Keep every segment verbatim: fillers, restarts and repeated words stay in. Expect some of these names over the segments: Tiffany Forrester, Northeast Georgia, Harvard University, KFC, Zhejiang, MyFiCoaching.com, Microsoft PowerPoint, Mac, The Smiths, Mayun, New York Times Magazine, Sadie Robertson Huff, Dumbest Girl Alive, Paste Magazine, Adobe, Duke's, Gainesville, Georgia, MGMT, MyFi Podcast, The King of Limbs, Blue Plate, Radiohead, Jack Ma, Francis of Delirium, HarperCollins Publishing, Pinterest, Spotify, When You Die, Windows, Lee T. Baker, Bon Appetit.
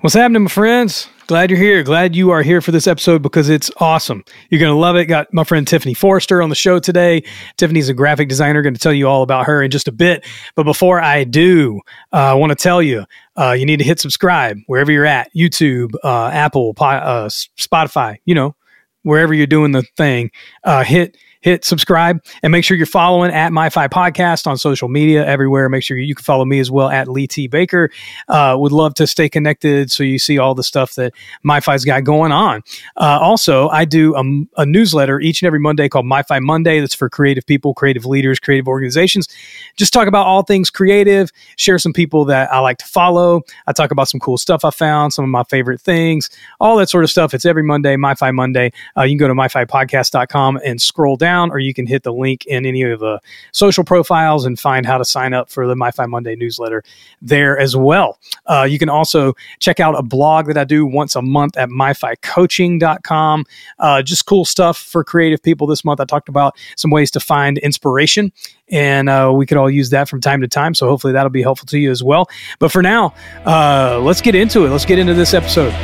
What's happening, my friends? Glad you're here. Glad you are here for this episode because it's awesome. You're going to love it. Got my friend Tiffany Forrester on the show today. Tiffany's a graphic designer. Going to tell you all about her in just a bit. But before I do, uh, I want to tell you, uh, you need to hit subscribe wherever you're at. YouTube, uh, Apple, uh, Spotify, you know, wherever you're doing the thing. Uh, hit Hit subscribe and make sure you're following at MyFi Podcast on social media everywhere. Make sure you can follow me as well at Lee T. Baker. Uh, would love to stay connected so you see all the stuff that MyFi's got going on. Uh, also, I do a, a newsletter each and every Monday called MyFi Monday. That's for creative people, creative leaders, creative organizations. Just talk about all things creative, share some people that I like to follow. I talk about some cool stuff I found, some of my favorite things, all that sort of stuff. It's every Monday, MyFi Monday. Uh, you can go to my fi podcast dot com and scroll down. Down, or you can hit the link in any of the social profiles and find how to sign up for the MyFi Monday newsletter there as well. Uh, you can also check out a blog that I do once a month at my fi coaching dot com. Uh, just cool stuff for creative people this month. I talked about some ways to find inspiration, and uh, we could all use that from time to time. So hopefully that'll be helpful to you as well. But for now, uh, let's get into it. Let's get into this episode.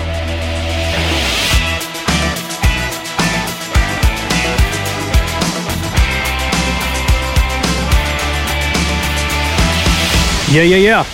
Yeah, yeah, yeah.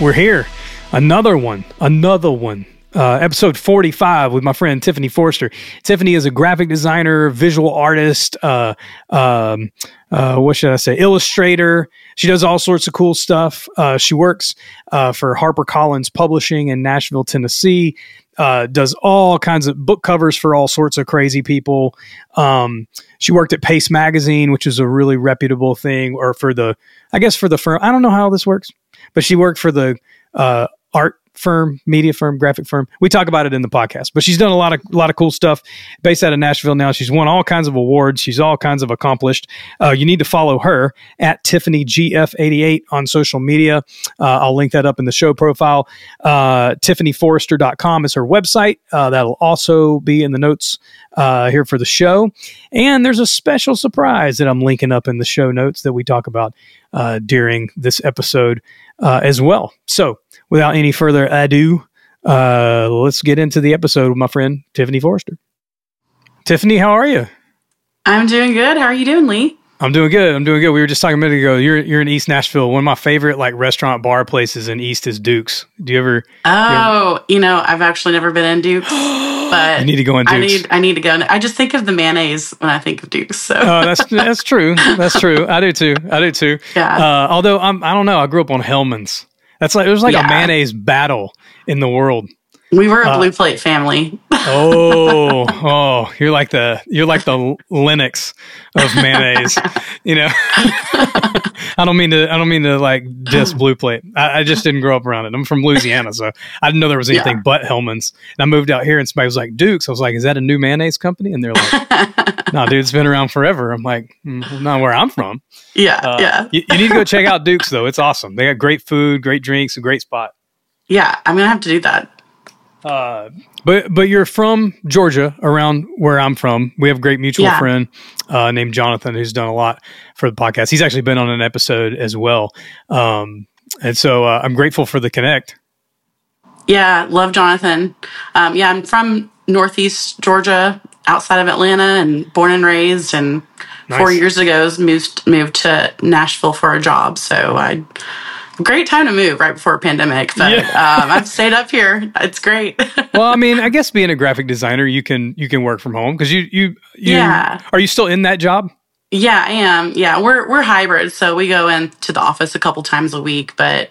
We're here. Another one. Another one. Uh, episode forty-five with my friend Tiffany Forrester. Tiffany is a graphic designer, visual artist, uh, um, uh, what should I say, illustrator. She does all sorts of cool stuff. Uh, she works uh, for HarperCollins Publishing in Nashville, Tennessee. Uh, does all kinds of book covers for all sorts of crazy people. Um, she worked at Pace Magazine, which is a really reputable thing, or for the, I guess for the firm. I don't know how this works, but she worked for the uh, art firm, media firm, graphic firm. We talk about it in the podcast, but she's done a lot of a lot of cool stuff based out of Nashville now. She's won all kinds of awards. She's all kinds of accomplished. Uh, you need to follow her at Tiffany G F eighty-eight on social media. Uh, I'll link that up in the show profile. Uh, tiffany forrester dot com is her website. Uh, that'll also be in the notes uh, here for the show. And there's a special surprise that I'm linking up in the show notes that we talk about uh, during this episode uh, as well. So without any further ado, uh, let's get into the episode with my friend, Tiffany Forrester. Tiffany, how are you? I'm doing good. How are you doing, Lee? I'm doing good. I'm doing good. We were just talking a minute ago. You're you're in East Nashville. One of my favorite like restaurant bar places in East is Duke's. Do you ever? Oh, you, ever, you know, I've actually never been in Duke's, but you need to go in Duke's. I need I need to go. In, I just think of the mayonnaise when I think of Duke's. So. Oh, that's that's true. That's true. I do too. I do too. Yeah. Uh, although I'm I don't know. I grew up on Hellman's. That's like it was like yeah. a mayonnaise battle in the world. We were a uh, Blue Plate family. oh, oh, you're like the you're like the Linux of mayonnaise, you know. I don't mean to I don't mean to like diss Blue Plate. I, I just didn't grow up around it. I'm from Louisiana, so I didn't know there was anything yeah. but Hellman's. And I moved out here, and somebody was like, "Duke's." I was like, "Is that a new mayonnaise company?" And they're like, "No, nah, dude, it's been around forever." I'm like, mm, "Not where I'm from." Yeah, uh, yeah. you, you need to go check out Duke's though. It's awesome. They got great food, great drinks, a great spot. Yeah, I'm gonna have to do that. Uh, but but you're from Georgia, around where I'm from. We have a great mutual yeah. friend uh, named Jonathan who's done a lot for the podcast. He's actually been on an episode as well. Um, and so uh, I'm grateful for the connect. Yeah, love Jonathan. Um, yeah, I'm from Northeast Georgia, outside of Atlanta, and born and raised. And nice. four years ago, moved moved to Nashville for a job. So I. Great time to move right before a pandemic, but yeah. um, I've stayed up here. It's great. Well, I mean, I guess being a graphic designer, you can you can work from home because you, you you yeah. Are you still in that job? Yeah, I am. Yeah, we're we're hybrid, so we go into the office a couple times a week. But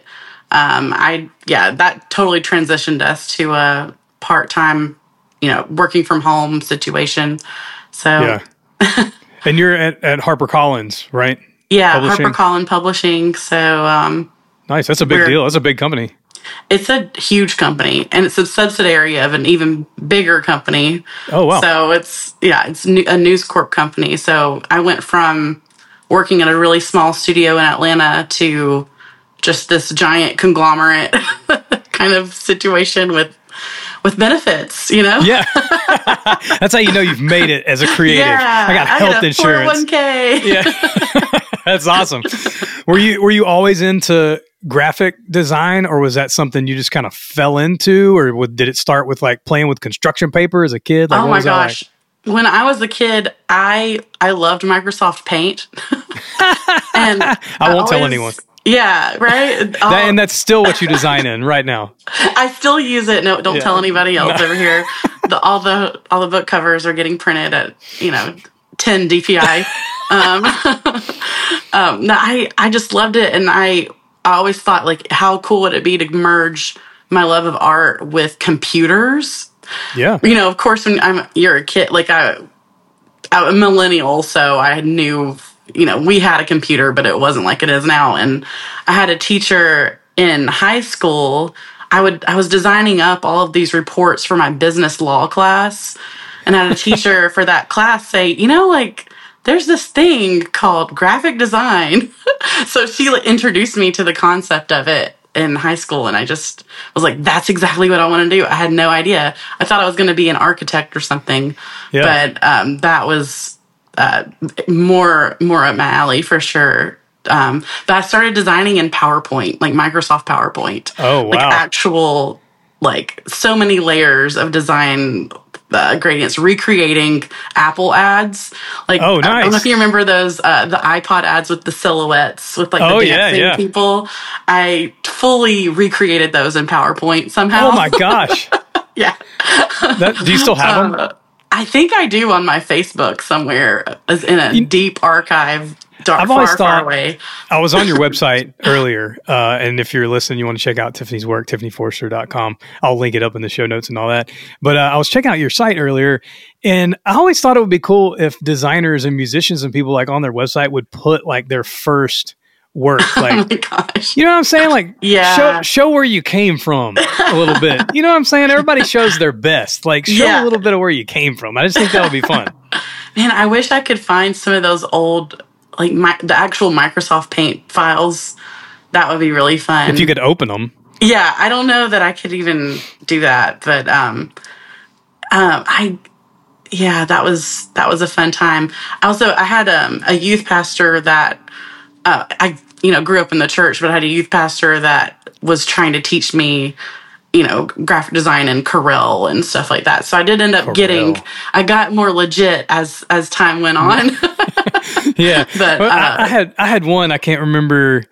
um, I yeah, that totally transitioned us to a part time, you know, working from home situation. So yeah, and you're at at HarperCollins, right? Yeah, HarperCollins Publishing. So. Um, Nice. That's a big We're, deal. That's a big company. It's a huge company, and it's a subsidiary of an even bigger company. Oh, wow. So it's, yeah, it's a News Corp company. So I went from working at a really small studio in Atlanta to just this giant conglomerate kind of situation with with benefits, you know? Yeah. That's how you know you've made it as a creative. Yeah, I got health I got a insurance. four oh one k. Yeah. That's awesome. Were you Were you always into graphic design, or was that something you just kind of fell into, or w- did it start with like playing with construction paper as a kid? Like, oh my gosh. Like? When I was a kid, I I loved Microsoft Paint. and I won't I always, tell anyone. Yeah, right? that, um, and that's still what you design in right now. I still use it. No, don't yeah. tell anybody else no. over here. The, all the all the book covers are getting printed at, you know, ten D P I. um, um, no, I, I just loved it, and I I always thought, like, how cool would it be to merge my love of art with computers? Yeah. You know, of course, when I'm you're a kid, like, I, I'm a millennial, so I knew, you know, we had a computer, but it wasn't like it is now. And I had a teacher in high school. I would I was designing up all of these reports for my business law class, and I had a teacher for that class say, you know, like, there's this thing called graphic design. So she introduced me to the concept of it in high school, and I just was like, that's exactly what I want to do. I had no idea. I thought I was going to be an architect or something, yeah. but um, that was uh, more more up my alley for sure. Um, but I started designing in PowerPoint, like Microsoft PowerPoint. Oh, wow. Like actual, like so many layers of design Uh, gradients, recreating Apple ads. Like, oh, nice. I don't know if you remember those, uh, the iPod ads with the silhouettes, with like oh, the dancing yeah, yeah. people. I fully recreated those in PowerPoint somehow. Oh my gosh. yeah. That, do you still have um, them? I think I do on my Facebook somewhere, as in a you, deep archive, dark, I've always far, thought, far away. I was on your website earlier, uh, and if you're listening, you want to check out Tiffany's work, tiffany forrester dot com. I'll link it up in the show notes and all that. But uh, I was checking out your site earlier, and I always thought it would be cool if designers and musicians and people like on their website would put like their first work, like, oh my gosh. You know what I'm saying? Like, yeah. show, show where you came from a little bit. You know what I'm saying? Everybody shows their best. Like, show yeah. a little bit of where you came from. I just think that would be fun. Man, I wish I could find some of those old, like, my, the actual Microsoft Paint files. That would be really fun. If you could open them. Yeah, I don't know that I could even do that, but um, um, I. Yeah, that was that was a fun time. Also, I had um, a youth pastor that. Uh, I, you know, grew up in the church, but I had a youth pastor that was trying to teach me, you know, graphic design and Corel and stuff like that. So I did end up Corel. getting, I got more legit as as time went on. yeah, but well, uh, I, I had I had one I can't remember.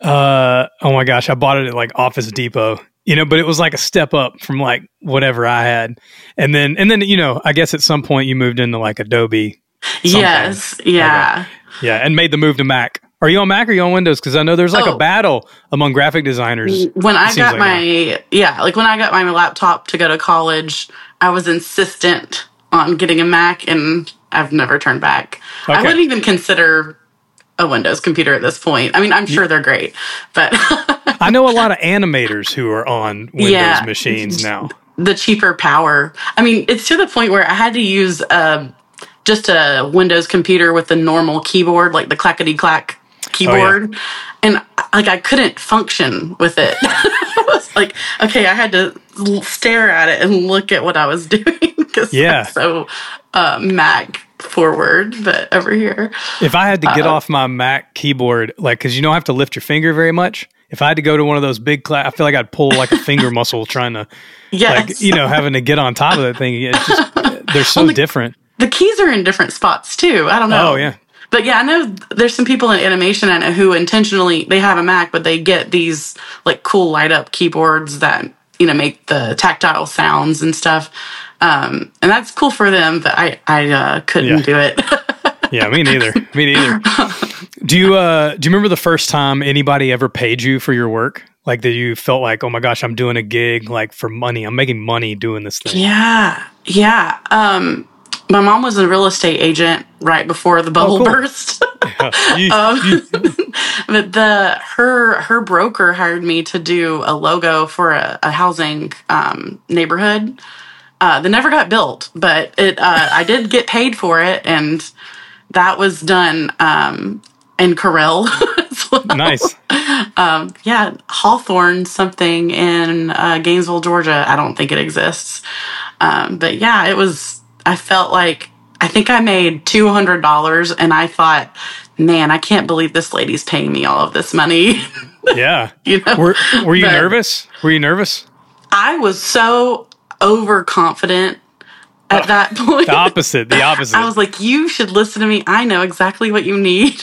Uh, oh my gosh, I bought it at like Office Depot, you know, but it was like a step up from like whatever I had, and then and then you know, I guess at some point you moved into like Adobe. Something. Yes. Yeah. Okay. Yeah, and made the move to Mac. Are you on Mac or are you on Windows? Because I know there's like oh. a battle among graphic designers. When I got like my, that. yeah, like when I got my laptop to go to college, I was insistent on getting a Mac, and I've never turned back. Okay. I wouldn't even consider a Windows computer at this point. I mean, I'm sure they're great, but. I know a lot of animators who are on Windows yeah, machines now. The cheaper power. I mean, it's to the point where I had to use uh, just a Windows computer with the normal keyboard, like the clackety-clack keyboard, oh, yeah. and like I couldn't function with it. I was like, okay, I had to l- stare at it and look at what I was doing because yeah. I'm so uh, Mac forward, but over here. If I had to get uh, off my Mac keyboard, like, because you don't have to lift your finger very much. If I had to go to one of those big cla- I feel like I'd pull like a finger muscle trying to, yes. like, you know, having to get on top of that thing. It's just, they're so well, the, different. The keys are in different spots too. I don't know. Oh, yeah. But yeah, I know there's some people in animation I know who intentionally, they have a Mac, but they get these like cool light up keyboards that, you know, make the tactile sounds and stuff. Um, and that's cool for them, but I, I uh, couldn't yeah. do it. yeah, me neither. Me neither. Do you, uh, do you remember the first time anybody ever paid you for your work? Like that you felt like, oh my gosh, I'm doing a gig like for money. I'm making money doing this thing. Yeah. Yeah. Um, My mom was a real estate agent right before the bubble oh, cool. burst. yeah. you, um, you. But the her her broker hired me to do a logo for a, a housing um, neighborhood uh, that never got built, but it uh, I did get paid for it, and that was done um, in Corel. as well. Nice. Um, yeah, Hawthorne something in uh, Gainesville, Georgia. I don't think it exists, um, but yeah, it was. I felt like I think I made two hundred dollars and I thought, man, I can't believe this lady's paying me all of this money. Yeah. You know? Were, were you but nervous? Were you nervous? I was so overconfident at that point. The opposite, the opposite. I was like, you should listen to me. I know exactly what you need.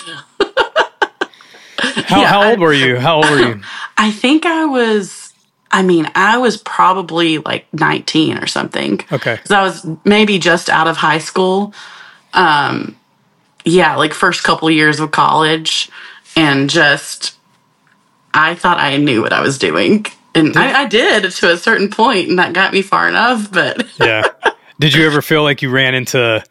How, yeah, how old were you? How old were you? I think I was, I mean, I was probably like nineteen or something. Okay. Because I was maybe just out of high school. Um, yeah, like first couple years of college. And just, I thought I knew what I was doing. And I, I did to a certain point, and that got me far enough, but. Yeah. Did you ever feel like you ran into,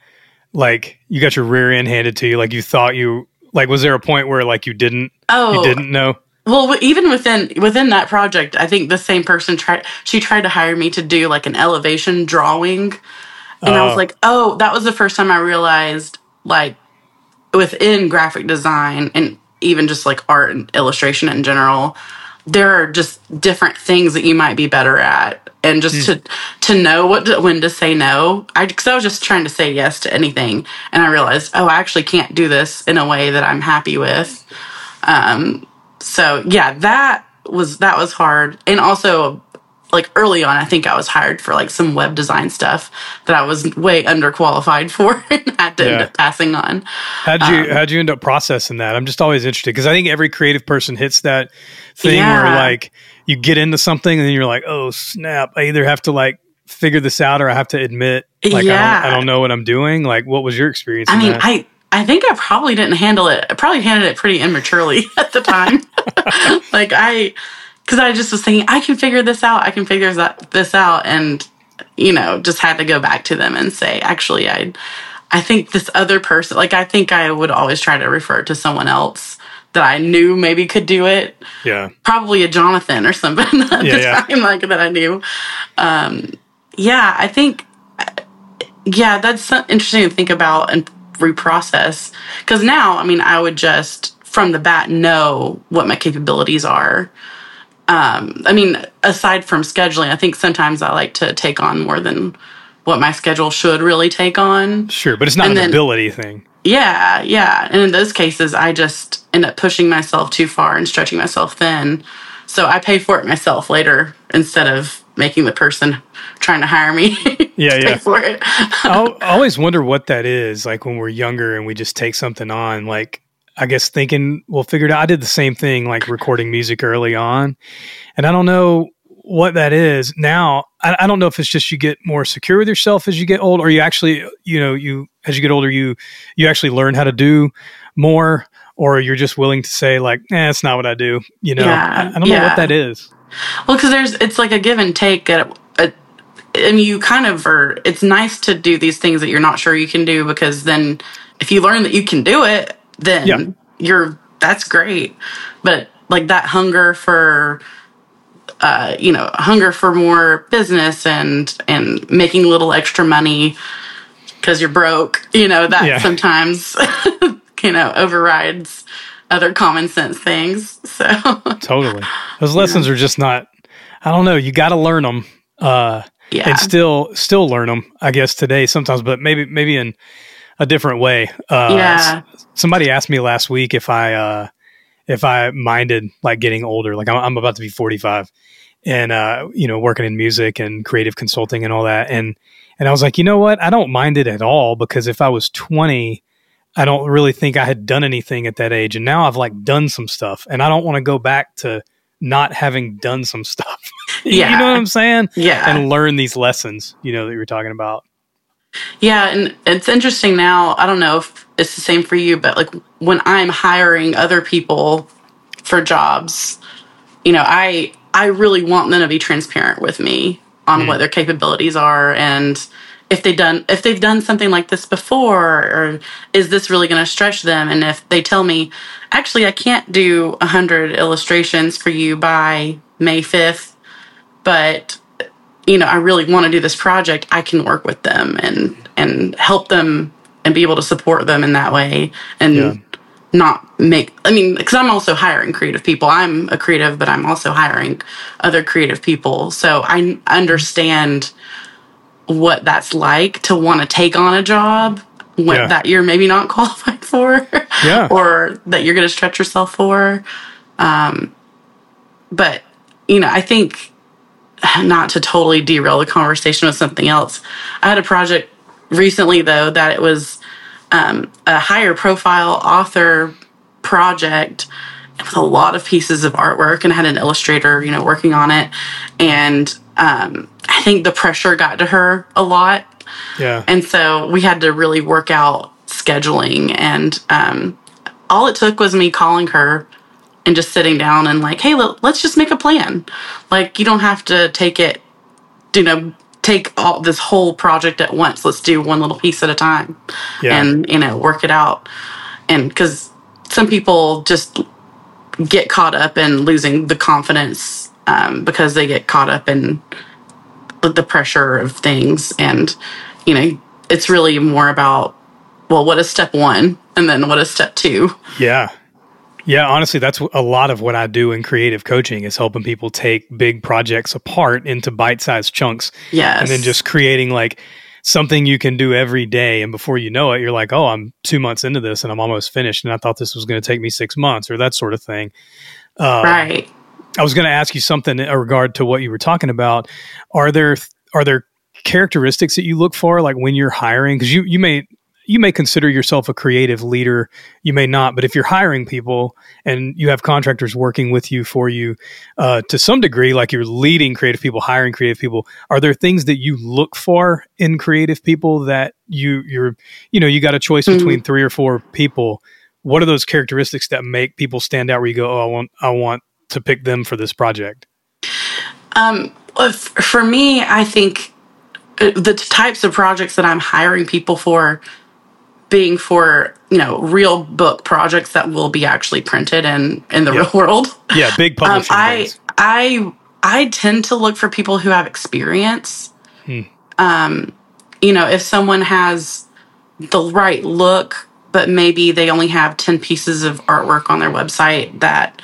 like, you got your rear end handed to you, like you thought you, like, was there a point where, like, you didn't, oh, you didn't know? Well, even within within that project, I think the same person tried, she tried to hire me to do, like, an elevation drawing. And uh, I was like, oh, that was the first time I realized, like, within graphic design and even just, like, art and illustration in general, there are just different things that you might be better at. And just mm. to, to know what to, when to say no. I, because I was just trying to say yes to anything. And I realized, oh, I actually can't do this in a way that I'm happy with. Um, so, yeah, that was that was hard. And also, like, early on, I think I was hired for, like, some web design stuff that I was way underqualified for and had to yeah. end up passing on. How'd you, um, how'd you end up processing that? I'm just always interested, because I think every creative person hits that thing yeah. where, like, you get into something and then you're like, oh, snap, I either have to, like, figure this out or I have to admit, like, yeah. I, don't, I don't know what I'm doing. Like, what was your experience? I mean, that? I I think I probably didn't handle it. I probably handled it pretty immaturely at the time. Like, I, because I just was thinking, I can figure this out. I can figure that, this out. And, you know, just had to go back to them and say, actually, I, I think this other person, like, I think I would always try to refer to someone else that I knew maybe could do it. Yeah. Probably a Jonathan or something at yeah, the yeah. time, like, that I knew. Um, yeah, I think, yeah, that's interesting to think about and reprocess. Because now, I mean, I would just, from the bat, know what my capabilities are. Um, I mean, aside from scheduling, I think sometimes I like to take on more than what my schedule should really take on. Sure, but it's not and an then, ability thing. Yeah, yeah. And in those cases, I just end up pushing myself too far and stretching myself thin. So I pay for it myself later instead of making the person trying to hire me yeah, yeah. pay for it. I always wonder what that is, like, when we're younger and we just take something on, like, I guess thinking we'll figure it out. I did the same thing, like recording music early on. And I don't know what that is now. I, I don't know if it's just you get more secure with yourself as you get old, or you actually, you know, you, as you get older, you, you actually learn how to do more, or you're just willing to say, like, eh, it's not what I do. You know, yeah, I, I don't yeah. know what that is. Well, cause there's, it's like a give and take at, at and you kind of are, it's nice to do these things that you're not sure you can do, because then if you learn that you can do it, then yeah. you're, that's great. But, like, that hunger for, uh, you know, hunger for more business and, and making little extra money because you're broke, you know, that yeah. sometimes, you know, overrides other common sense things. So totally. Those lessons yeah. are just not, I don't know, you got to learn them, uh, yeah. and still, still learn them, I guess, today sometimes, but maybe, maybe in a different way. Uh, yeah. Somebody asked me last week if I uh, if I minded, like, getting older. Like, I'm, I'm about to be forty-five, and uh, you know, working in music and creative consulting and all that. And and I was like, you know what? I don't mind it at all, because if I was twenty, I don't really think I had done anything at that age. And now I've, like, done some stuff, and I don't want to go back to not having done some stuff. Yeah. You know what I'm saying? Yeah. And learn these lessons, you know, that you were talking about. Yeah, and it's interesting now. I don't know if it's the same for you, but, like, when I'm hiring other people for jobs, you know, I I really want them to be transparent with me on mm. what their capabilities are, and if they done if they've done something like this before, or is this really going to stretch them? And if they tell me, actually, I can't do one hundred illustrations for you by May fifth, but, you know, I really want to do this project, I can work with them and, and help them and be able to support them in that way, and yeah. not make, I mean, because I'm also hiring creative people. I'm a creative, but I'm also hiring other creative people. So I understand what that's like to want to take on a job what, yeah. that you're maybe not qualified for, yeah. or that you're going to stretch yourself for. Um, but, you know, I think, not to totally derail the conversation with something else, I had a project recently, though, that it was um, a higher profile author project with a lot of pieces of artwork, and I had an illustrator, you know, working on it. And um, I think the pressure got to her a lot. Yeah. And so we had to really work out scheduling, and um, all it took was me calling her and just sitting down and like, hey, let's just make a plan. Like, you don't have to take it, you know, take all this whole project at once. Let's do one little piece at a time, yeah. and, you know, work it out. And because some people just get caught up in losing the confidence um, because they get caught up in the pressure of things. And, you know, it's really more about, well, what is step one? And then what is step two? Yeah. Yeah, honestly, that's a lot of what I do in creative coaching, is helping people take big projects apart into bite-sized chunks. Yes. And then just creating like something you can do every day. And before you know it, you're like, oh, I'm two months into this and I'm almost finished. And I thought this was going to take me six months or that sort of thing. Um, right. I was going to ask you something in regard to what you were talking about. Are there are there characteristics that you look for, like when you're hiring? Because you, you may... You may consider yourself a creative leader. You may not, but if you're hiring people and you have contractors working with you for you, uh, to some degree, like you're leading creative people, hiring creative people, are there things that you look for in creative people that you you're you know you got a choice mm-hmm. between three or four people? What are those characteristics that make people stand out? Where you go, oh, I want I want to pick them for this project. Um, for me, I think the types of projects that I'm hiring people for, being for, you know, real book projects that will be actually printed in, in the yep. real world. Yeah, big publishing. Um, I I I tend to look for people who have experience. Hmm. Um, you know, if someone has the right look, but maybe they only have ten pieces of artwork on their website that,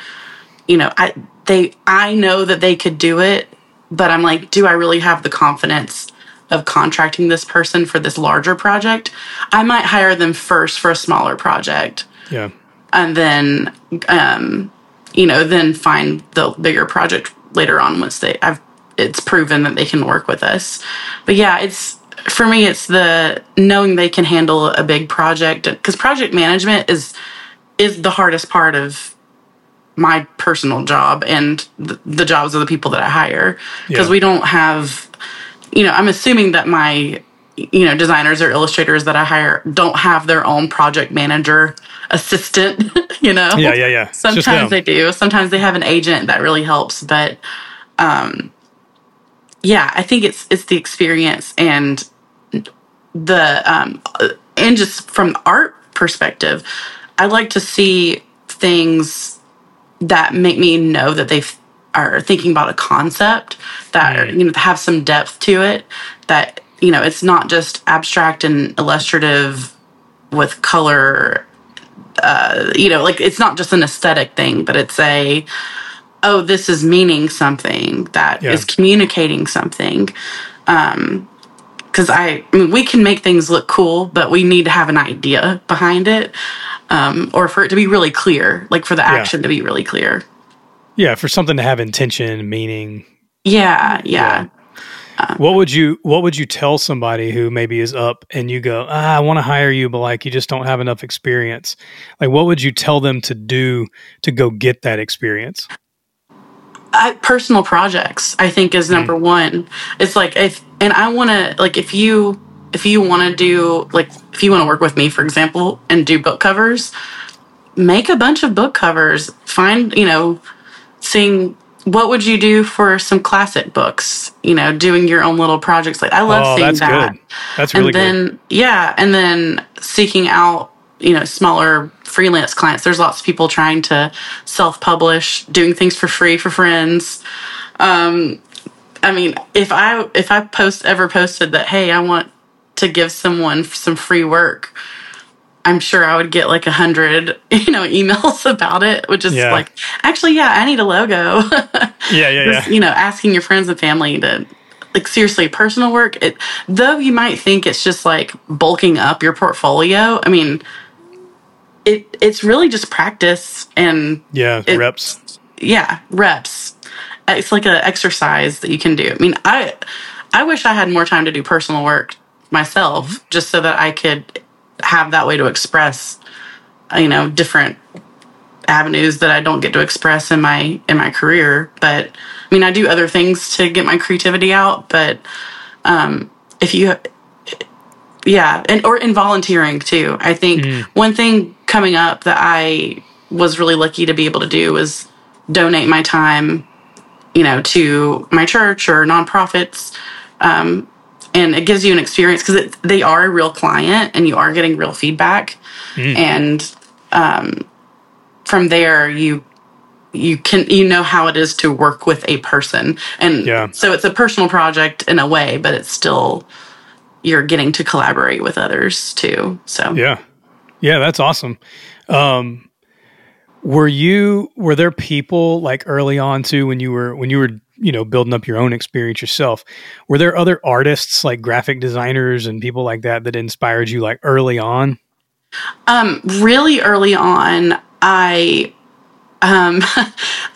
you know, I they I know that they could do it, but I'm like, do I really have the confidence of contracting this person for this larger project? I might hire them first for a smaller project. Yeah. And then, um, you know, then find the bigger project later on once they I've it's proven that they can work with us. But yeah, it's for me, it's the knowing they can handle a big project, because project management is is the hardest part of my personal job and the, the jobs of the people that I hire, because yeah. we don't have... You know, I'm assuming that my, you know, designers or illustrators that I hire don't have their own project manager assistant, you know? Yeah, yeah, yeah. Sometimes they do. Sometimes they have an agent that really helps. But, um, yeah, I think it's it's the experience and the, um, and just from the art perspective, I like to see things that make me know that they've are thinking about a concept that, right. you know, have some depth to it, that, you know, it's not just abstract and illustrative with color, uh, you know, like it's not just an aesthetic thing, but it's a, oh, this is meaning something that yeah. is communicating something. Um, 'cause I, I mean, we can make things look cool, but we need to have an idea behind it, um, or for it to be really clear, like for the action yeah. to be really clear. Yeah, for something to have intention, meaning. Yeah, yeah. yeah. Um, what would you What would you tell somebody who maybe is up and you go, ah, I want to hire you, but like you just don't have enough experience? Like, what would you tell them to do to go get that experience? I, personal projects, I think, is number mm. one. It's like if, and I want to like if you if you want to do like if you want to work with me, for example, and do book covers, make a bunch of book covers. Find you know. Seeing what would you do for some classic books, you know, doing your own little projects. Like I love oh, seeing that's that. Good. That's really good. And then, good. yeah. And then seeking out, you know, smaller freelance clients. There's lots of people trying to self-publish, doing things for free for friends. Um, I mean, if I, if I post ever posted that, hey, I want to give someone some free work, I'm sure I would get like a hundred, you know, emails about it, which is yeah. like, actually, yeah, I need a logo. yeah, yeah, yeah. Just, you know, asking your friends and family to like seriously, personal work, it, though you might think it's just like bulking up your portfolio, I mean, it it's really just practice and yeah, it, reps. Yeah, reps. It's like an exercise that you can do. I mean, I I wish I had more time to do personal work myself, just so that I could have that way to express, you know, different avenues that I don't get to express in my in my career. But I mean, I do other things to get my creativity out. But um, if you, yeah, and or in volunteering too. I think mm. one thing coming up that I was really lucky to be able to do was donate my time, you know, to my church or nonprofits. Um, and it gives you an experience because they are a real client and you are getting real feedback. Mm. And um, from there, you you can you know how it is to work with a person. And yeah. so it's a personal project in a way, but it's still, you're getting to collaborate with others too. So yeah. Yeah, that's awesome. Um Were you, were there people like early on too, when you were, when you were, you know, building up your own experience yourself, were there other artists like graphic designers and people like that, that inspired you like early on? Um, really early on, I, um,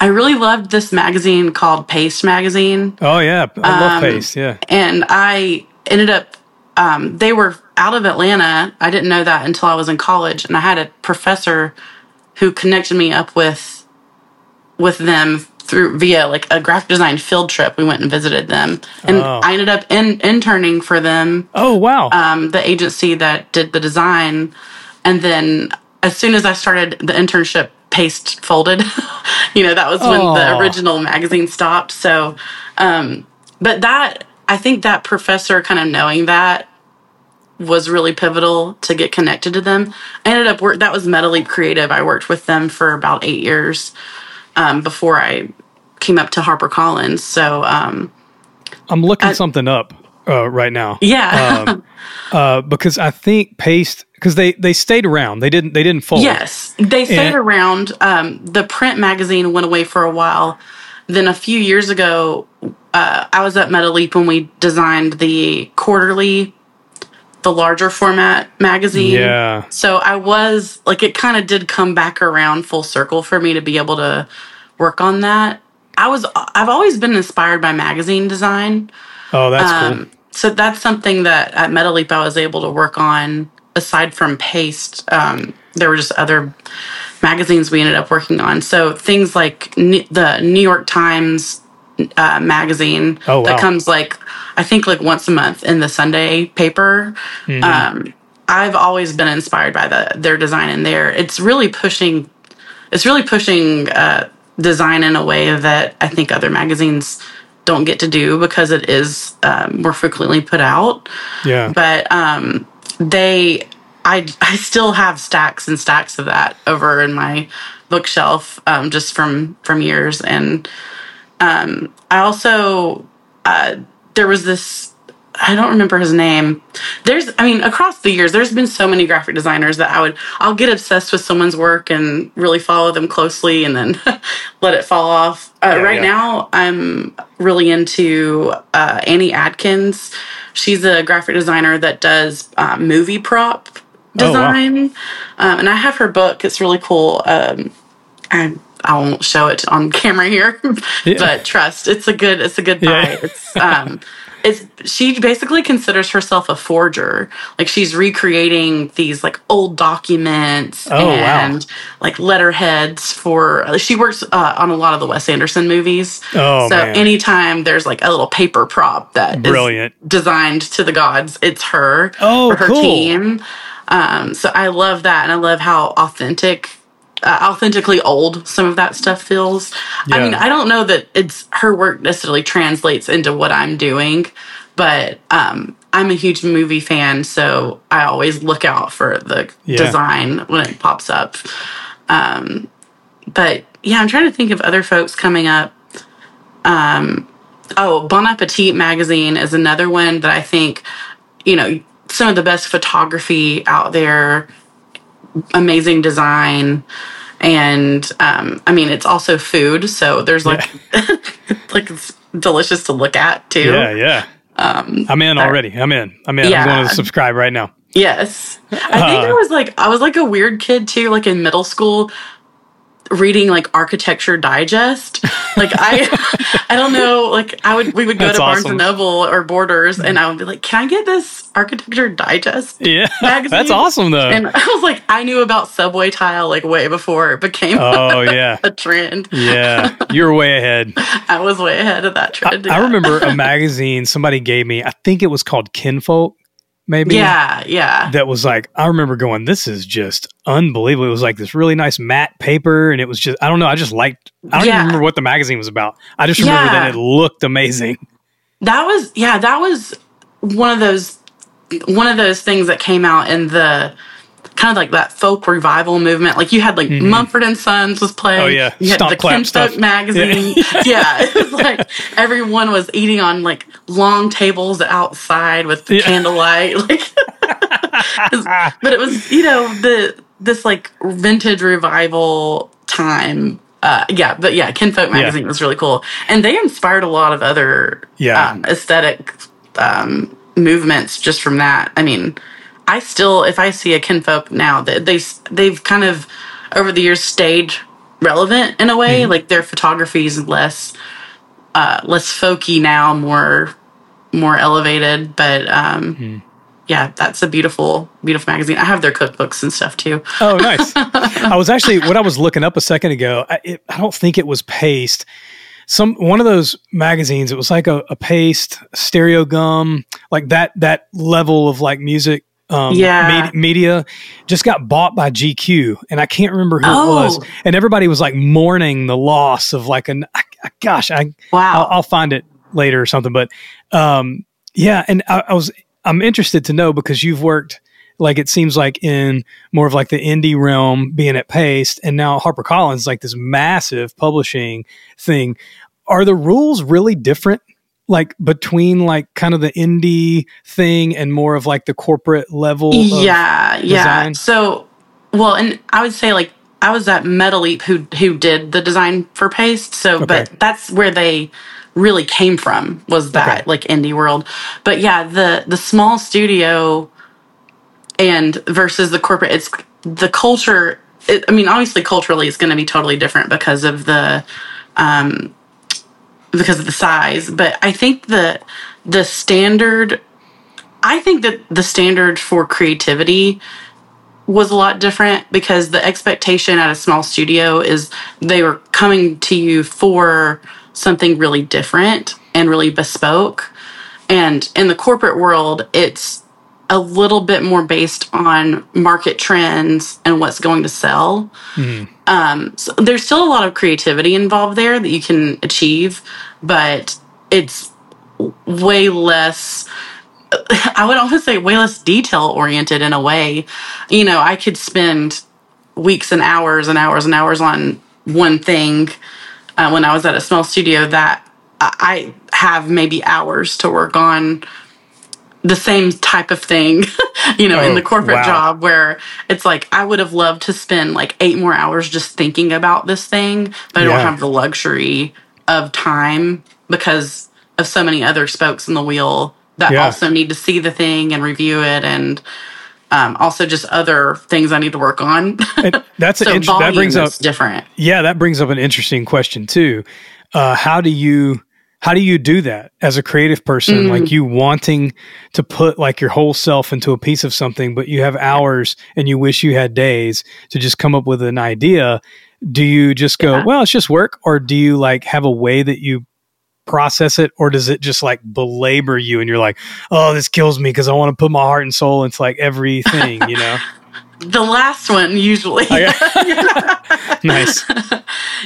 I really loved this magazine called Pace Magazine. Oh yeah. I love um, Pace. Yeah. And I ended up, um, they were out of Atlanta. I didn't know that until I was in college, and I had a professor who connected me up with with them through via like a graphic design field trip. We went and visited them, and oh. I ended up in, interning for them. Oh wow! Um, the agency that did the design, and then as soon as I started the internship, Paste folded. You know, that was when oh. the original magazine stopped. So, um, but that I think that professor kind of knowing that was really pivotal to get connected to them. I ended up work that was MetaLeap Creative. I worked with them for about eight years um, before I came up to HarperCollins. So um, I'm looking I, something up uh, right now. Yeah, um, uh, because I think Paste because they, they stayed around. They didn't they didn't fold. Yes, they stayed and, around. Um, the print magazine went away for a while. Then a few years ago, uh, I was at MetaLeap when we designed the quarterly. The larger format magazine. Yeah. So I was like, it kind of did come back around full circle for me to be able to work on that. I was, I've always been inspired by magazine design. Oh, that's um, cool. So that's something that at MetaLeap I was able to work on. Aside from Paste, um, there were just other magazines we ended up working on. So things like New, the New York Times uh, magazine oh, wow. that comes like. I think like once a month in the Sunday paper. Mm-hmm. Um, I've always been inspired by the, their design in there. It's really pushing, it's really pushing uh, design in a way that I think other magazines don't get to do because it is um, more frequently put out. Yeah. But um, they, I, I still have stacks and stacks of that over in my bookshelf um, just from from years. And um, I also. Uh, There was this, I don't remember his name. There's, I mean, across the years, there's been so many graphic designers that I would, I'll get obsessed with someone's work and really follow them closely and then let it fall off. Uh, yeah, right yeah. now, I'm really into uh, Annie Adkins. She's a graphic designer that does uh, movie prop design. Oh, wow. um, and I have her book. It's really cool. Um, I I won't show it on camera here, yeah. but trust it's a good it's a good buy. Yeah. It's um, it's she basically considers herself a forger. Like she's recreating these like old documents oh, and wow. like letterheads for. She works uh, on a lot of the Wes Anderson movies. Oh, so man. Anytime there's like a little paper prop that Brilliant. Is designed to the gods, it's her oh, or her cool. team. Um, so I love that, and I love how authentic. Uh, authentically old some of that stuff feels. Yeah. I mean, I don't know that it's her work necessarily translates into what I'm doing, but um, I'm a huge movie fan, so I always look out for the yeah. design when it pops up. Um, but yeah, I'm trying to think of other folks coming up. Um, oh, Bon Appetit magazine is another one that I think, you know, some of the best photography out there. Amazing design, and um I mean it's also food, so there's like yeah. like delicious to look at too. Yeah, yeah. Um, I'm in that, already. I'm in. I'm in. Yeah. I'm going to subscribe right now. Yes. I think uh, I was like, I was like a weird kid too, like in middle school, reading like Architecture Digest. Like I, I don't know, like I would, we would go to Barnes awesome. and Noble or Borders and I would be like, can I get this Architecture Digest yeah, magazine? That's awesome though. And I was like, I knew about subway tile like way before it became oh, yeah. a trend. Yeah. You're way ahead. I was way ahead of that trend. I, yeah. I remember a magazine somebody gave me, I think it was called Kinfolk. Maybe. Yeah, yeah. That was like, I remember going, this is just unbelievable. It was like this really nice matte paper, and it was just, I don't know, I just liked, I don't yeah. even remember what the magazine was about. I just remember yeah. that it looked amazing. That was, yeah, that was one of those, one of those things that came out in the, kind of like that folk revival movement. Like you had like mm-hmm. Mumford and Sons was playing. Oh yeah. You had Stomp the Kinfolk magazine. Yeah. yeah. It was like everyone was eating on like long tables outside with yeah. candlelight. Like but it was, you know, the this like vintage revival time. Uh, yeah, but yeah, Kinfolk magazine yeah. was really cool. And they inspired a lot of other yeah. um, aesthetic um, movements just from that. I mean, I still, if I see a Kinfolk now, they, they, they've kind of, over the years, stayed relevant in a way. Mm-hmm. Like, their photography is less uh, less folky now, more more elevated. But, um, mm-hmm. yeah, that's a beautiful, beautiful magazine. I have their cookbooks and stuff, too. Oh, nice. I was actually, what I was looking up a second ago, I, it, I don't think it was Paste. Some one of those magazines, it was like a, a Paste, Stereo Gum, like that that level of, like, music. Um, yeah. med- media just got bought by G Q, and I can't remember who oh. it was. And everybody was like mourning the loss of like an, I, I, gosh, I, wow. I'll, I'll find it later or something. But um, yeah, and I, I was, I'm interested to know because you've worked like it seems like in more of like the indie realm, being at Paste, and now HarperCollins, like this massive publishing thing. Are the rules really different? Like between like kind of the indie thing and more of like the corporate level of yeah, yeah. design? So, well, and I would say like I was at Metal Leap who who did the design for Paste. So, okay. but that's where they really came from was that okay. like indie world. But yeah, the the small studio and versus the corporate, it's the culture. It, I mean, obviously culturally it's going to be totally different because of the, um, because of the size, but I think the the standard, I think that the standard for creativity was a lot different because the expectation at a small studio is they were coming to you for something really different and really bespoke. And in the corporate world, it's a little bit more based on market trends and what's going to sell. Mm. Um, so there's still a lot of creativity involved there that you can achieve, but it's way less, I would almost say way less detail oriented in a way. You know, I could spend weeks and hours and hours and hours on one thing. Uh, when I was at a small studio, that I have maybe hours to work on the same type of thing, you know, oh, in the corporate wow. job where it's like, I would have loved to spend like eight more hours just thinking about this thing, but yeah. I don't have the luxury of time because of so many other spokes in the wheel that yeah. also need to see the thing and review it. And um, also just other things I need to work on. And that's so an inter- that brings up different. Yeah. That brings up an interesting question too. Uh, how do you, How do you do that as a creative person? Mm. Like you wanting to put like your whole self into a piece of something, but you have hours and you wish you had days to just come up with an idea. Do you just go, yeah. well, it's just work? Or do you like have a way that you process it? Or does it just like belabor you and you're like, oh, this kills me because I want to put my heart and soul into like everything, you know? The last one, usually. Oh, yeah. Nice.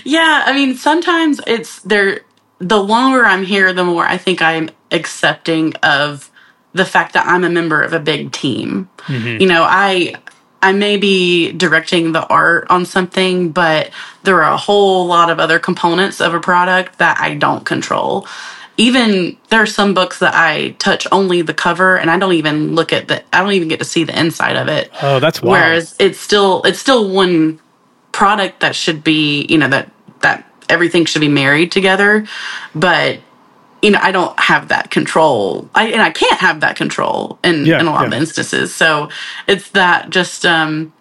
Yeah. I mean, sometimes it's there. The longer I'm here, the more I think I'm accepting of the fact that I'm a member of a big team. Mm-hmm. You know, I I may be directing the art on something, but there are a whole lot of other components of a product that I don't control. Even there are some books that I touch only the cover, and I don't even look at the. I don't even get to see the inside of it. Oh, that's wild. Whereas it's still it's still one product that should be, you know, that that. Everything should be married together, but you know, I don't have that control. I, and I can't have that control in, yeah, in a lot yeah. of instances. So it's that just, um,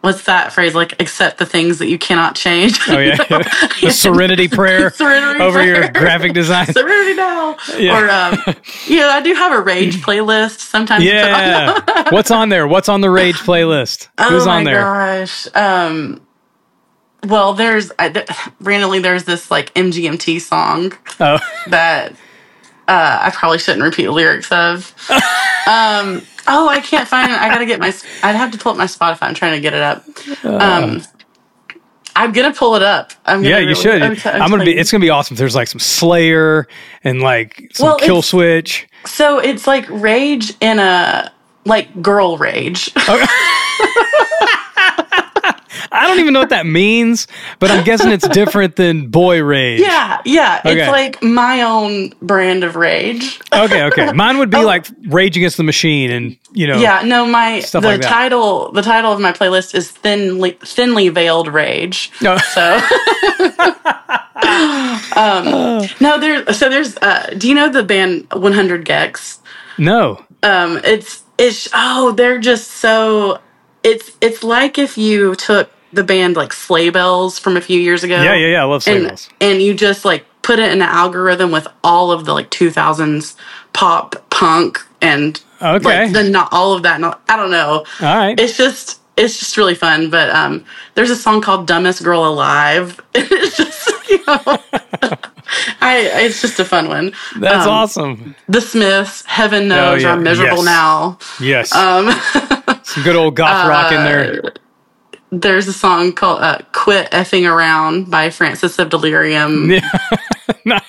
what's that phrase? Like, accept the things that you cannot change. Oh, yeah. You know? The serenity prayer serenity over prayer. Your graphic design. Serenity now. Yeah. Or, um, you know, I do have a rage playlist sometimes. Yeah. On. What's on there? What's on the rage playlist? Who's oh on there? Oh, my gosh. Um, Well, there's I, th- randomly there's this like M G M T song oh. that uh, I probably shouldn't repeat lyrics of. um, oh, I can't find it. I gotta get my. I'd have to pull up my Spotify. I'm trying to get it up. Um, uh, I'm gonna pull it up. I'm gonna yeah, you should. I'm, t- I'm, I'm gonna be. It's gonna be awesome. There's like some Slayer and like some well, Kill Switch. So it's like rage in a like girl rage. Okay. I don't even know what that means, but I'm guessing it's different than boy rage. Yeah, yeah. Okay. It's like my own brand of rage. Okay, okay. Mine would be oh. like Rage Against the Machine and, you know, yeah, no, my stuff the like that. Title, the title of my playlist is Thinly, Thinly Veiled Rage. Oh. So, um, oh. no, there, so there's, uh, do you know the band one hundred Gex? No. Um, it's, it's, oh, they're just so... It's it's like if you took the band like Sleigh Bells from a few years ago. Yeah, yeah, yeah. I love Sleigh and, Bells. And you just like put it in an algorithm with all of the like two thousands pop, punk, and okay, like, the not all of that. Not, I don't know. All right. It's just it's just really fun. But um, there's a song called "Dumbest Girl Alive." It's just you know, I it's just a fun one. That's um, awesome. The Smiths, Heaven Knows, oh, yeah. I'm Miserable yes. Now. Yes. Um. Some good old goth rock uh, in there. There's a song called uh, Quit Effing Around by Francis of Delirium. Yeah.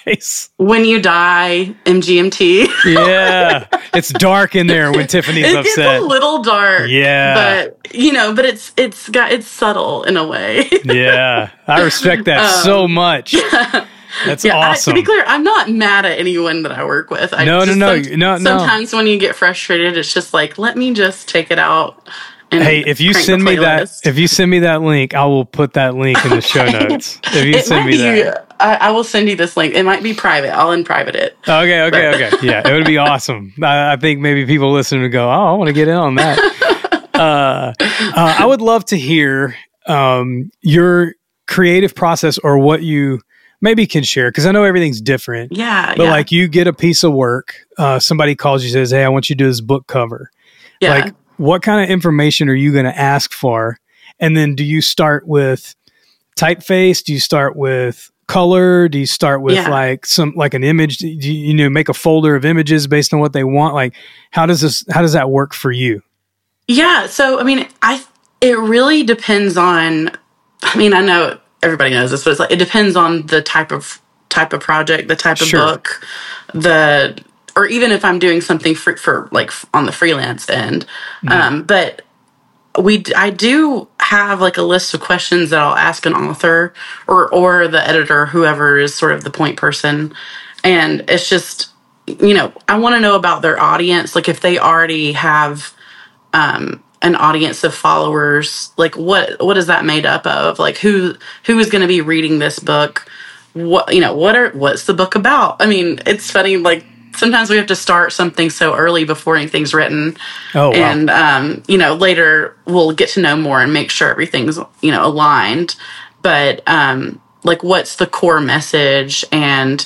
Nice. When You Die, M G M T. Yeah. It's dark in there when Tiffany's it upset. It's a little dark. Yeah. But, you know, but it's it's got it's subtle in a way. Yeah. I respect that um, so much. Yeah. That's yeah, awesome. I, to be clear, I'm not mad at anyone that I work with. I no, just, no, no, some, no, no. Sometimes when you get frustrated, it's just like, let me just take it out. And hey, if you send me that, if you send me that link, I will put that link in the okay. show notes. If you it send me be, that, I, I will send you this link. It might be private. I'll unprivate it. Okay, okay, okay. Yeah, it would be awesome. I, I think maybe people listening would go, oh, I want to get in on that. uh, uh, I would love to hear um, your creative process or what you. Maybe you can share, because I know everything's different. Yeah, But, yeah. like, you get a piece of work. Uh, somebody calls you and says, hey, I want you to do this book cover. Yeah. Like, what kind of information are you going to ask for? And then do you start with typeface? Do you start with color? Do you start with, yeah. like, some like an image? Do you, you know, make a folder of images based on what they want? Like, how does this? How does that work for you? Yeah. So, I mean, I it really depends on, I mean, I know... Everybody knows this, but it's like it depends on the type of type of project, the type of sure. book, the or even if I'm doing something for, for like on the freelance end. Mm-hmm. Um, but we I do have like a list of questions that I'll ask an author or or the editor, whoever is sort of the point person, and it's just you know I want to know about their audience, like if they already have. Um, an audience of followers, like what, what is that made up of? Like who, who is going to be reading this book? What, you know, what are, what's the book about? I mean, it's funny. Like sometimes we have to start something so early before anything's written. Oh, wow. And, um, you know, later we'll get to know more and make sure everything's, you know, aligned, but, um, like what's the core message? And,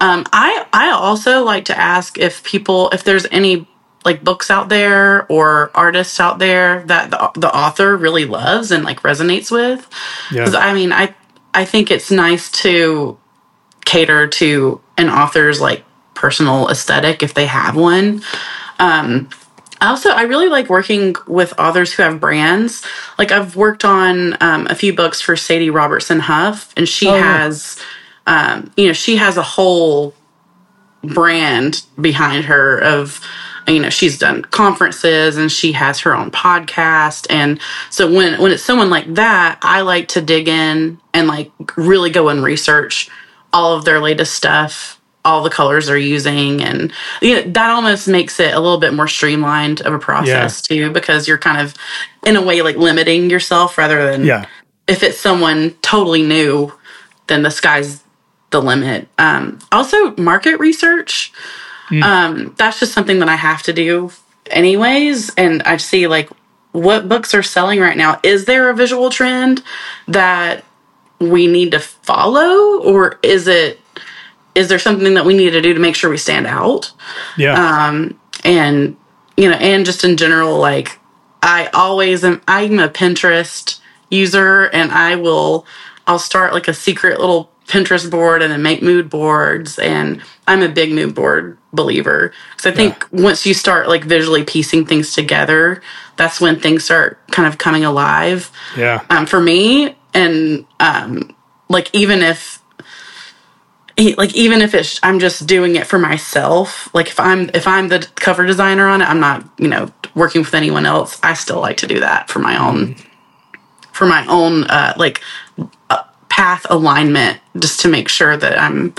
um, I, I also like to ask if people, if there's any, like books out there or artists out there that the, the author really loves and like resonates with. Yeah. 'Cause I mean, I, I think it's nice to cater to an author's like personal aesthetic if they have one. Um, also, I really like working with authors who have brands. Like I've worked on um, a few books for Sadie Robertson Huff and she oh, has, yeah. um, you know, she has a whole brand behind her of, you know, she's done conferences and she has her own podcast. And so when, when it's someone like that, I like to dig in and like really go and research all of their latest stuff, all the colors they're using. And you know, that almost makes it a little bit more streamlined of a process yeah. too, because you're kind of in a way like limiting yourself rather than yeah. if it's someone totally new, then the sky's the limit. Um, also, market research. Mm. Um, that's just something that I have to do anyways. And I see, like, what books are selling right now? Is there a visual trend that we need to follow? Or is it, is there something that we need to do to make sure we stand out? Yeah. Um, and, you know, and just in general, like, I always am, I'm a Pinterest user, and I will, I'll start like a secret little Pinterest board and then make mood boards. And I'm a big mood board believer. So I think yeah. once you start like visually piecing things together, that's when things start kind of coming alive. Yeah. Um, for me, and um, like even if like even if it's I'm just doing it for myself, like if I'm if I'm the cover designer on it, I'm not, you know, working with anyone else. I still like to do that for my own for my own uh, like uh, path alignment, just to make sure that I'm,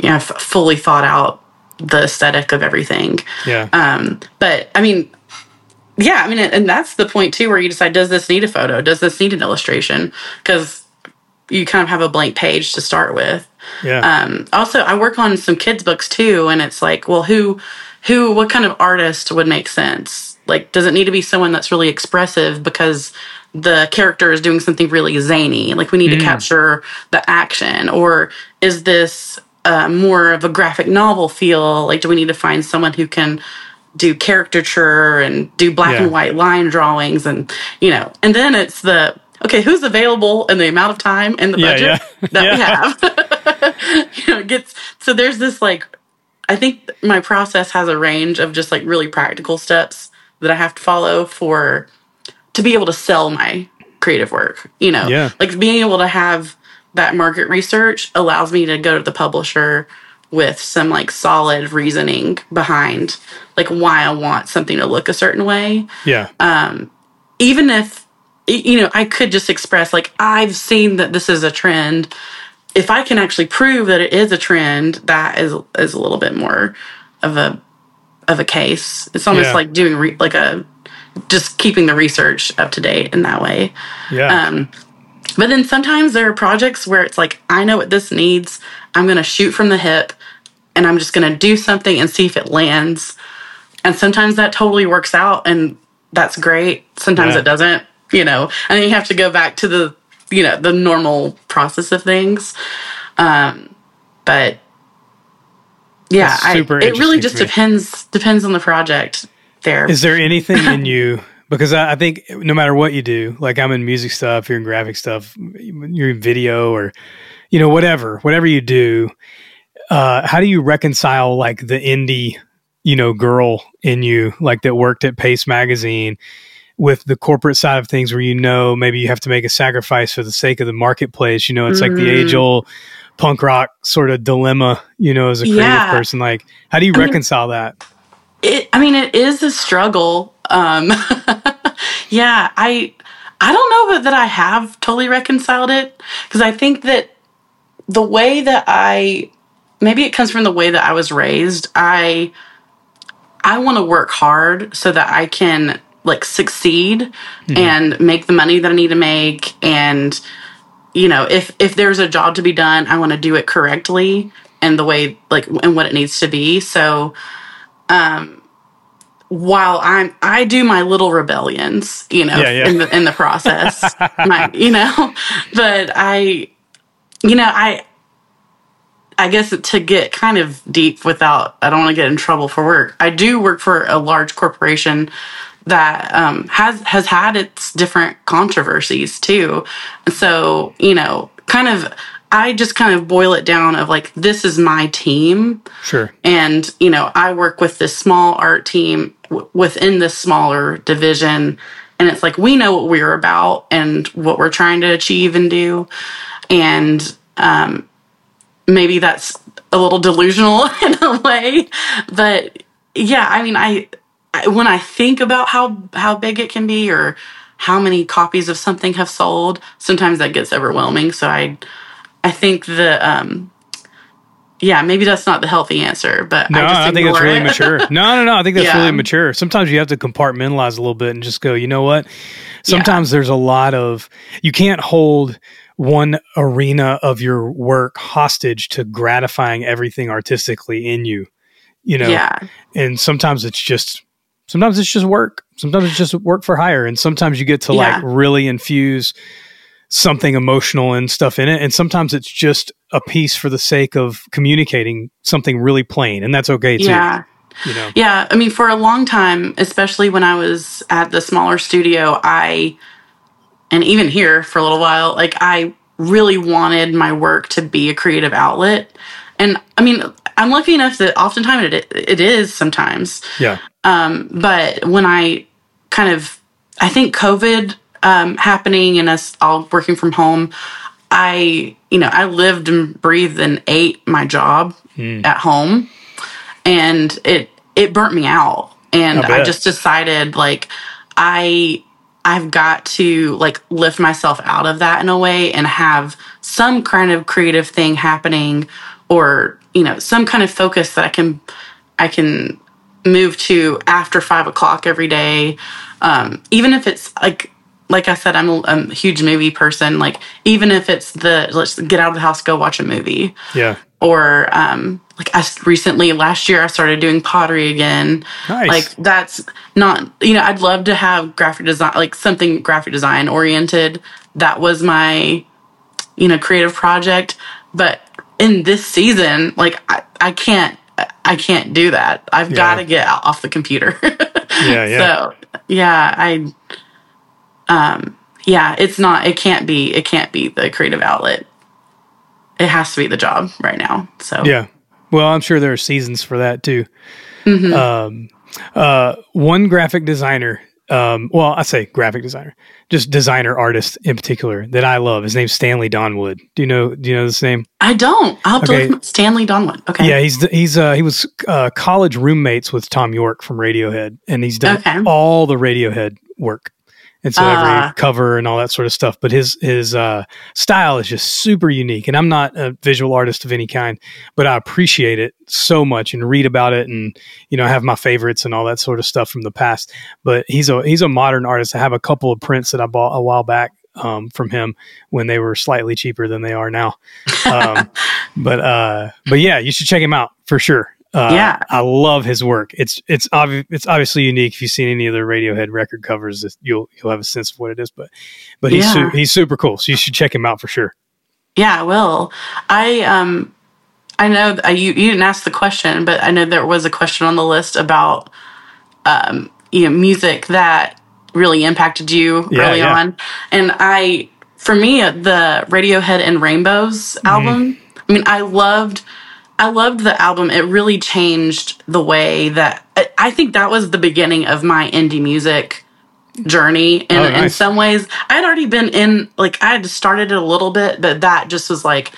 you know, f- fully thought out the aesthetic of everything. Yeah. Um. But I mean. Yeah, I mean, and that's the point, too, where you decide, does this need a photo? Does this need an illustration? Because you kind of have a blank page to start with. Yeah. Um, also, I work on some kids' books, too, and it's like, well, who, who, what kind of artist would make sense? Like, does it need to be someone that's really expressive because the character is doing something really zany? Like, we need mm. to capture the action. Or is this uh, more of a graphic novel feel? Like, do we need to find someone who can do caricature and do black yeah. and white line drawings, and, you know, and then it's the, okay, who's available and the amount of time and the yeah, budget yeah. that we have. You know, it gets, so there's this, like, I think my process has a range of just like really practical steps that I have to follow for, to be able to sell my creative work, you know, yeah. like being able to have that market research allows me to go to the publisher with some, like, solid reasoning behind, like, why I want something to look a certain way. Yeah. Um, even if, you know, I could just express, like, I've seen that this is a trend. If I can actually prove that it is a trend, that is is a little bit more of a of a case. It's almost yeah. like doing, re- like, a, just keeping the research up to date in that way. Yeah. Um, but then sometimes there are projects where it's like, I know what this needs. I'm going to shoot from the hip, and I'm just going to do something and see if it lands. And sometimes that totally works out, and that's great. Sometimes yeah. it doesn't, you know. And then you have to go back to the, you know, the normal process of things. Um, but, yeah, I, it really just depends depends on the project there. Is there anything in you... Because I think no matter what you do, like I'm in music stuff, you're in graphic stuff, you're in video, or, you know, whatever, whatever you do, uh, how do you reconcile like the indie, you know, girl in you, like that worked at Pace Magazine, with the corporate side of things where, you know, maybe you have to make a sacrifice for the sake of the marketplace? You know, it's mm-hmm. like the age old punk rock sort of dilemma, you know, as a creative yeah. person. Like, how do you I reconcile mean, that? It, I mean, it is a struggle. Um, yeah, I, I don't know that I have totally reconciled it, because I think that the way that I, maybe it comes from the way that I was raised. I, I want to work hard so that I can like succeed mm-hmm. and make the money that I need to make. And, you know, if, if there's a job to be done, I want to do it correctly and the way, like, and what it needs to be. So, um, while I'm, I do my little rebellions, you know, yeah, yeah. in the in the process, my, you know, but I, you know, I, I guess to get kind of deep without, I don't want to get in trouble for work. I do work for a large corporation that um, has has had its different controversies too, and so, you know, kind of. I just kind of boil it down of like, this is my team. Sure. And, you know, I work with this small art team w- within this smaller division. And it's like, we know what we're about and what we're trying to achieve and do. And um, maybe that's a little delusional in a way. But yeah, I mean, I, I when I think about how, how big it can be or how many copies of something have sold, sometimes that gets overwhelming. So I... I think the, um, yeah, maybe that's not the healthy answer, but no, I just I think it's really it. mature. No, no, no. I think that's yeah. really mature. Sometimes you have to compartmentalize a little bit and just go, you know what? Sometimes yeah. there's a lot of, you can't hold one arena of your work hostage to gratifying everything artistically in you, you know? Yeah. And sometimes it's just, sometimes it's just work. Sometimes it's just work for hire. And sometimes you get to yeah. like really infuse something emotional and stuff in it. And sometimes it's just a piece for the sake of communicating something really plain. And that's okay too. Yeah. You know? Yeah. I mean, for a long time, especially when I was at the smaller studio, I, and even here for a little while, like I really wanted my work to be a creative outlet. And I mean, I'm lucky enough that oftentimes it it is sometimes. Yeah. Um, but when I kind of, I think COVID um, happening and us all working from home, I, you know, I lived and breathed and ate my job mm. at home, and it, it burnt me out. And I, I just decided like, I, I've got to like lift myself out of that in a way and have some kind of creative thing happening, or, you know, some kind of focus that I can, I can move to after five o'clock every day. Um, even if it's like, like I said, I'm a, I'm a huge movie person. Like even if it's the, let's get out of the house, go watch a movie. Yeah. Or, um, like I recently, last year, I started doing pottery again. Nice. Like that's not, you know, I'd love to have graphic design, like something graphic design oriented. That was my, you know, creative project. But in this season, like I, I can't, I can't do that. I've yeah. got to get off the computer. yeah, yeah. So yeah, I, um, yeah, it's not, it can't be, it can't be the creative outlet. It has to be the job right now. So yeah. Well, I'm sure there are seasons for that too. Mm-hmm. Um, uh, one graphic designer, um, well, I say graphic designer, just designer artist in particular that I love. His name's Stanley Donwood. Do you know? Do you know this name? I don't. I'll have okay. to look at Stanley Donwood. Okay. Yeah, he's he's uh, he was uh, college roommates with Tom York from Radiohead, and he's done okay. all the Radiohead work. And so every uh, cover and all that sort of stuff. But his his uh, style is just super unique. And I'm not a visual artist of any kind, but I appreciate it so much and read about it, and you know, have my favorites and all that sort of stuff from the past. But he's a he's a modern artist. I have a couple of prints that I bought a while back um, from him when they were slightly cheaper than they are now. Um, but uh, but yeah, you should check him out for sure. Uh, yeah, I love his work. It's it's obvi- it's obviously unique. If you've seen any of the Radiohead record covers, you'll you'll have a sense of what it is. But but he's yeah. su- he's super cool. So you should check him out for sure. Yeah, I will. I um I know th- you you didn't ask the question, but I know there was a question on the list about um you know music that really impacted you yeah, early yeah. on, and I for me the Radiohead and Rainbows mm-hmm. album. I mean, I loved. I loved the album. It really changed the way that I think that was the beginning of my indie music journey. And oh, nice. In some ways, I had already been in, like, I had started it a little bit, but that just was like,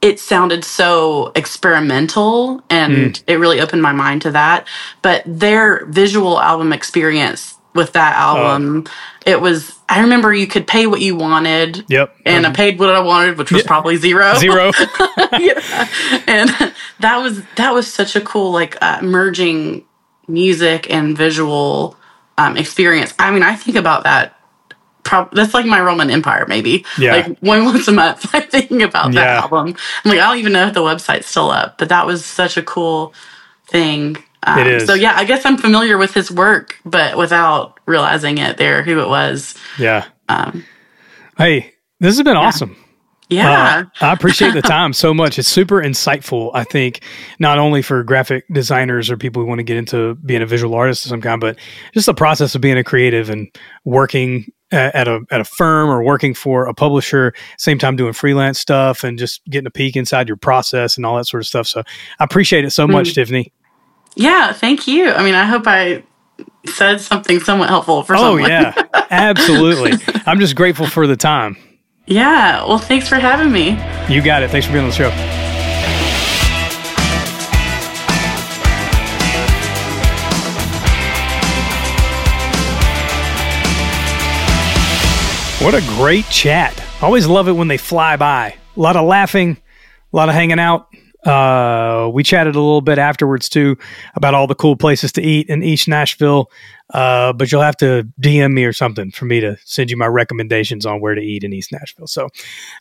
it sounded so experimental and mm. it really opened my mind to that. But their visual album experience with that album, oh. it was, I remember you could pay what you wanted. Yep. And um, I paid what I wanted, which was yeah. probably zero. Zero. yeah. And that was that was such a cool like uh, merging music and visual um, experience. I mean, I think about that. Pro- that's like my Roman Empire, maybe. Yeah. Like one once a month, I'm thinking about that yeah. album. I'm like, I don't even know if the website's still up, but that was such a cool thing. Um, it is. So yeah, I guess I'm familiar with his work, but without realizing it there, who it was. Yeah. Um, hey, this has been yeah. awesome. Yeah. Uh, I appreciate the time so much. It's super insightful, I think, not only for graphic designers or people who want to get into being a visual artist of some kind, but just the process of being a creative and working at a at a firm or working for a publisher, same time doing freelance stuff and just getting a peek inside your process and all that sort of stuff. So I appreciate it so much, mm-hmm. Tiffany. Yeah, thank you. I mean, I hope I said something somewhat helpful for someone. Oh, yeah, absolutely. I'm just grateful for the time. Yeah, well, thanks for having me. You got it. Thanks for being on the show. What a great chat. Always love it when they fly by. A lot of laughing, a lot of hanging out. Uh, we chatted a little bit afterwards too about all the cool places to eat in East Nashville. Uh, but you'll have to D M me or something for me to send you my recommendations on where to eat in East Nashville. So,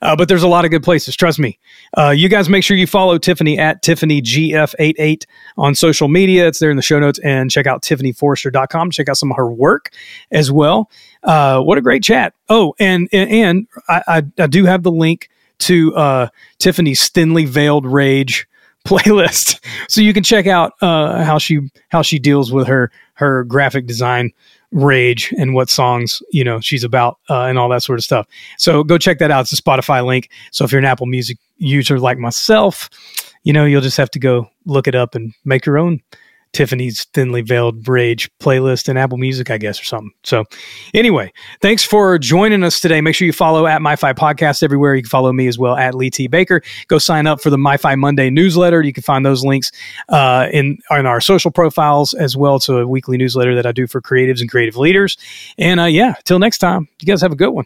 uh, but there's a lot of good places. Trust me. Uh, you guys make sure you follow Tiffany at Tiffany G F eighty-eight on social media. It's there in the show notes, and check out tiffany forrester dot com. Check out some of her work as well. Uh, what a great chat. Oh, and, and, and I, I, I do have the link to uh, Tiffany's Thinly Veiled Rage playlist, so you can check out uh, how she how she deals with her her graphic design rage and what songs, you know, she's about uh, and all that sort of stuff. So go check that out. It's a Spotify link. So if you're an Apple Music user like myself, you know, you'll just have to go look it up and make your own Tiffany's Thinly Veiled Rage playlist in Apple Music, I guess, or something. So anyway, thanks for joining us today. Make sure you follow at MyFi Podcast everywhere. You can follow me as well at Lee T. Baker. Go sign up for the MyFi Monday newsletter. You can find those links uh, in, in our social profiles as well. It's a weekly newsletter that I do for creatives and creative leaders. And uh, yeah, till next time, you guys have a good one.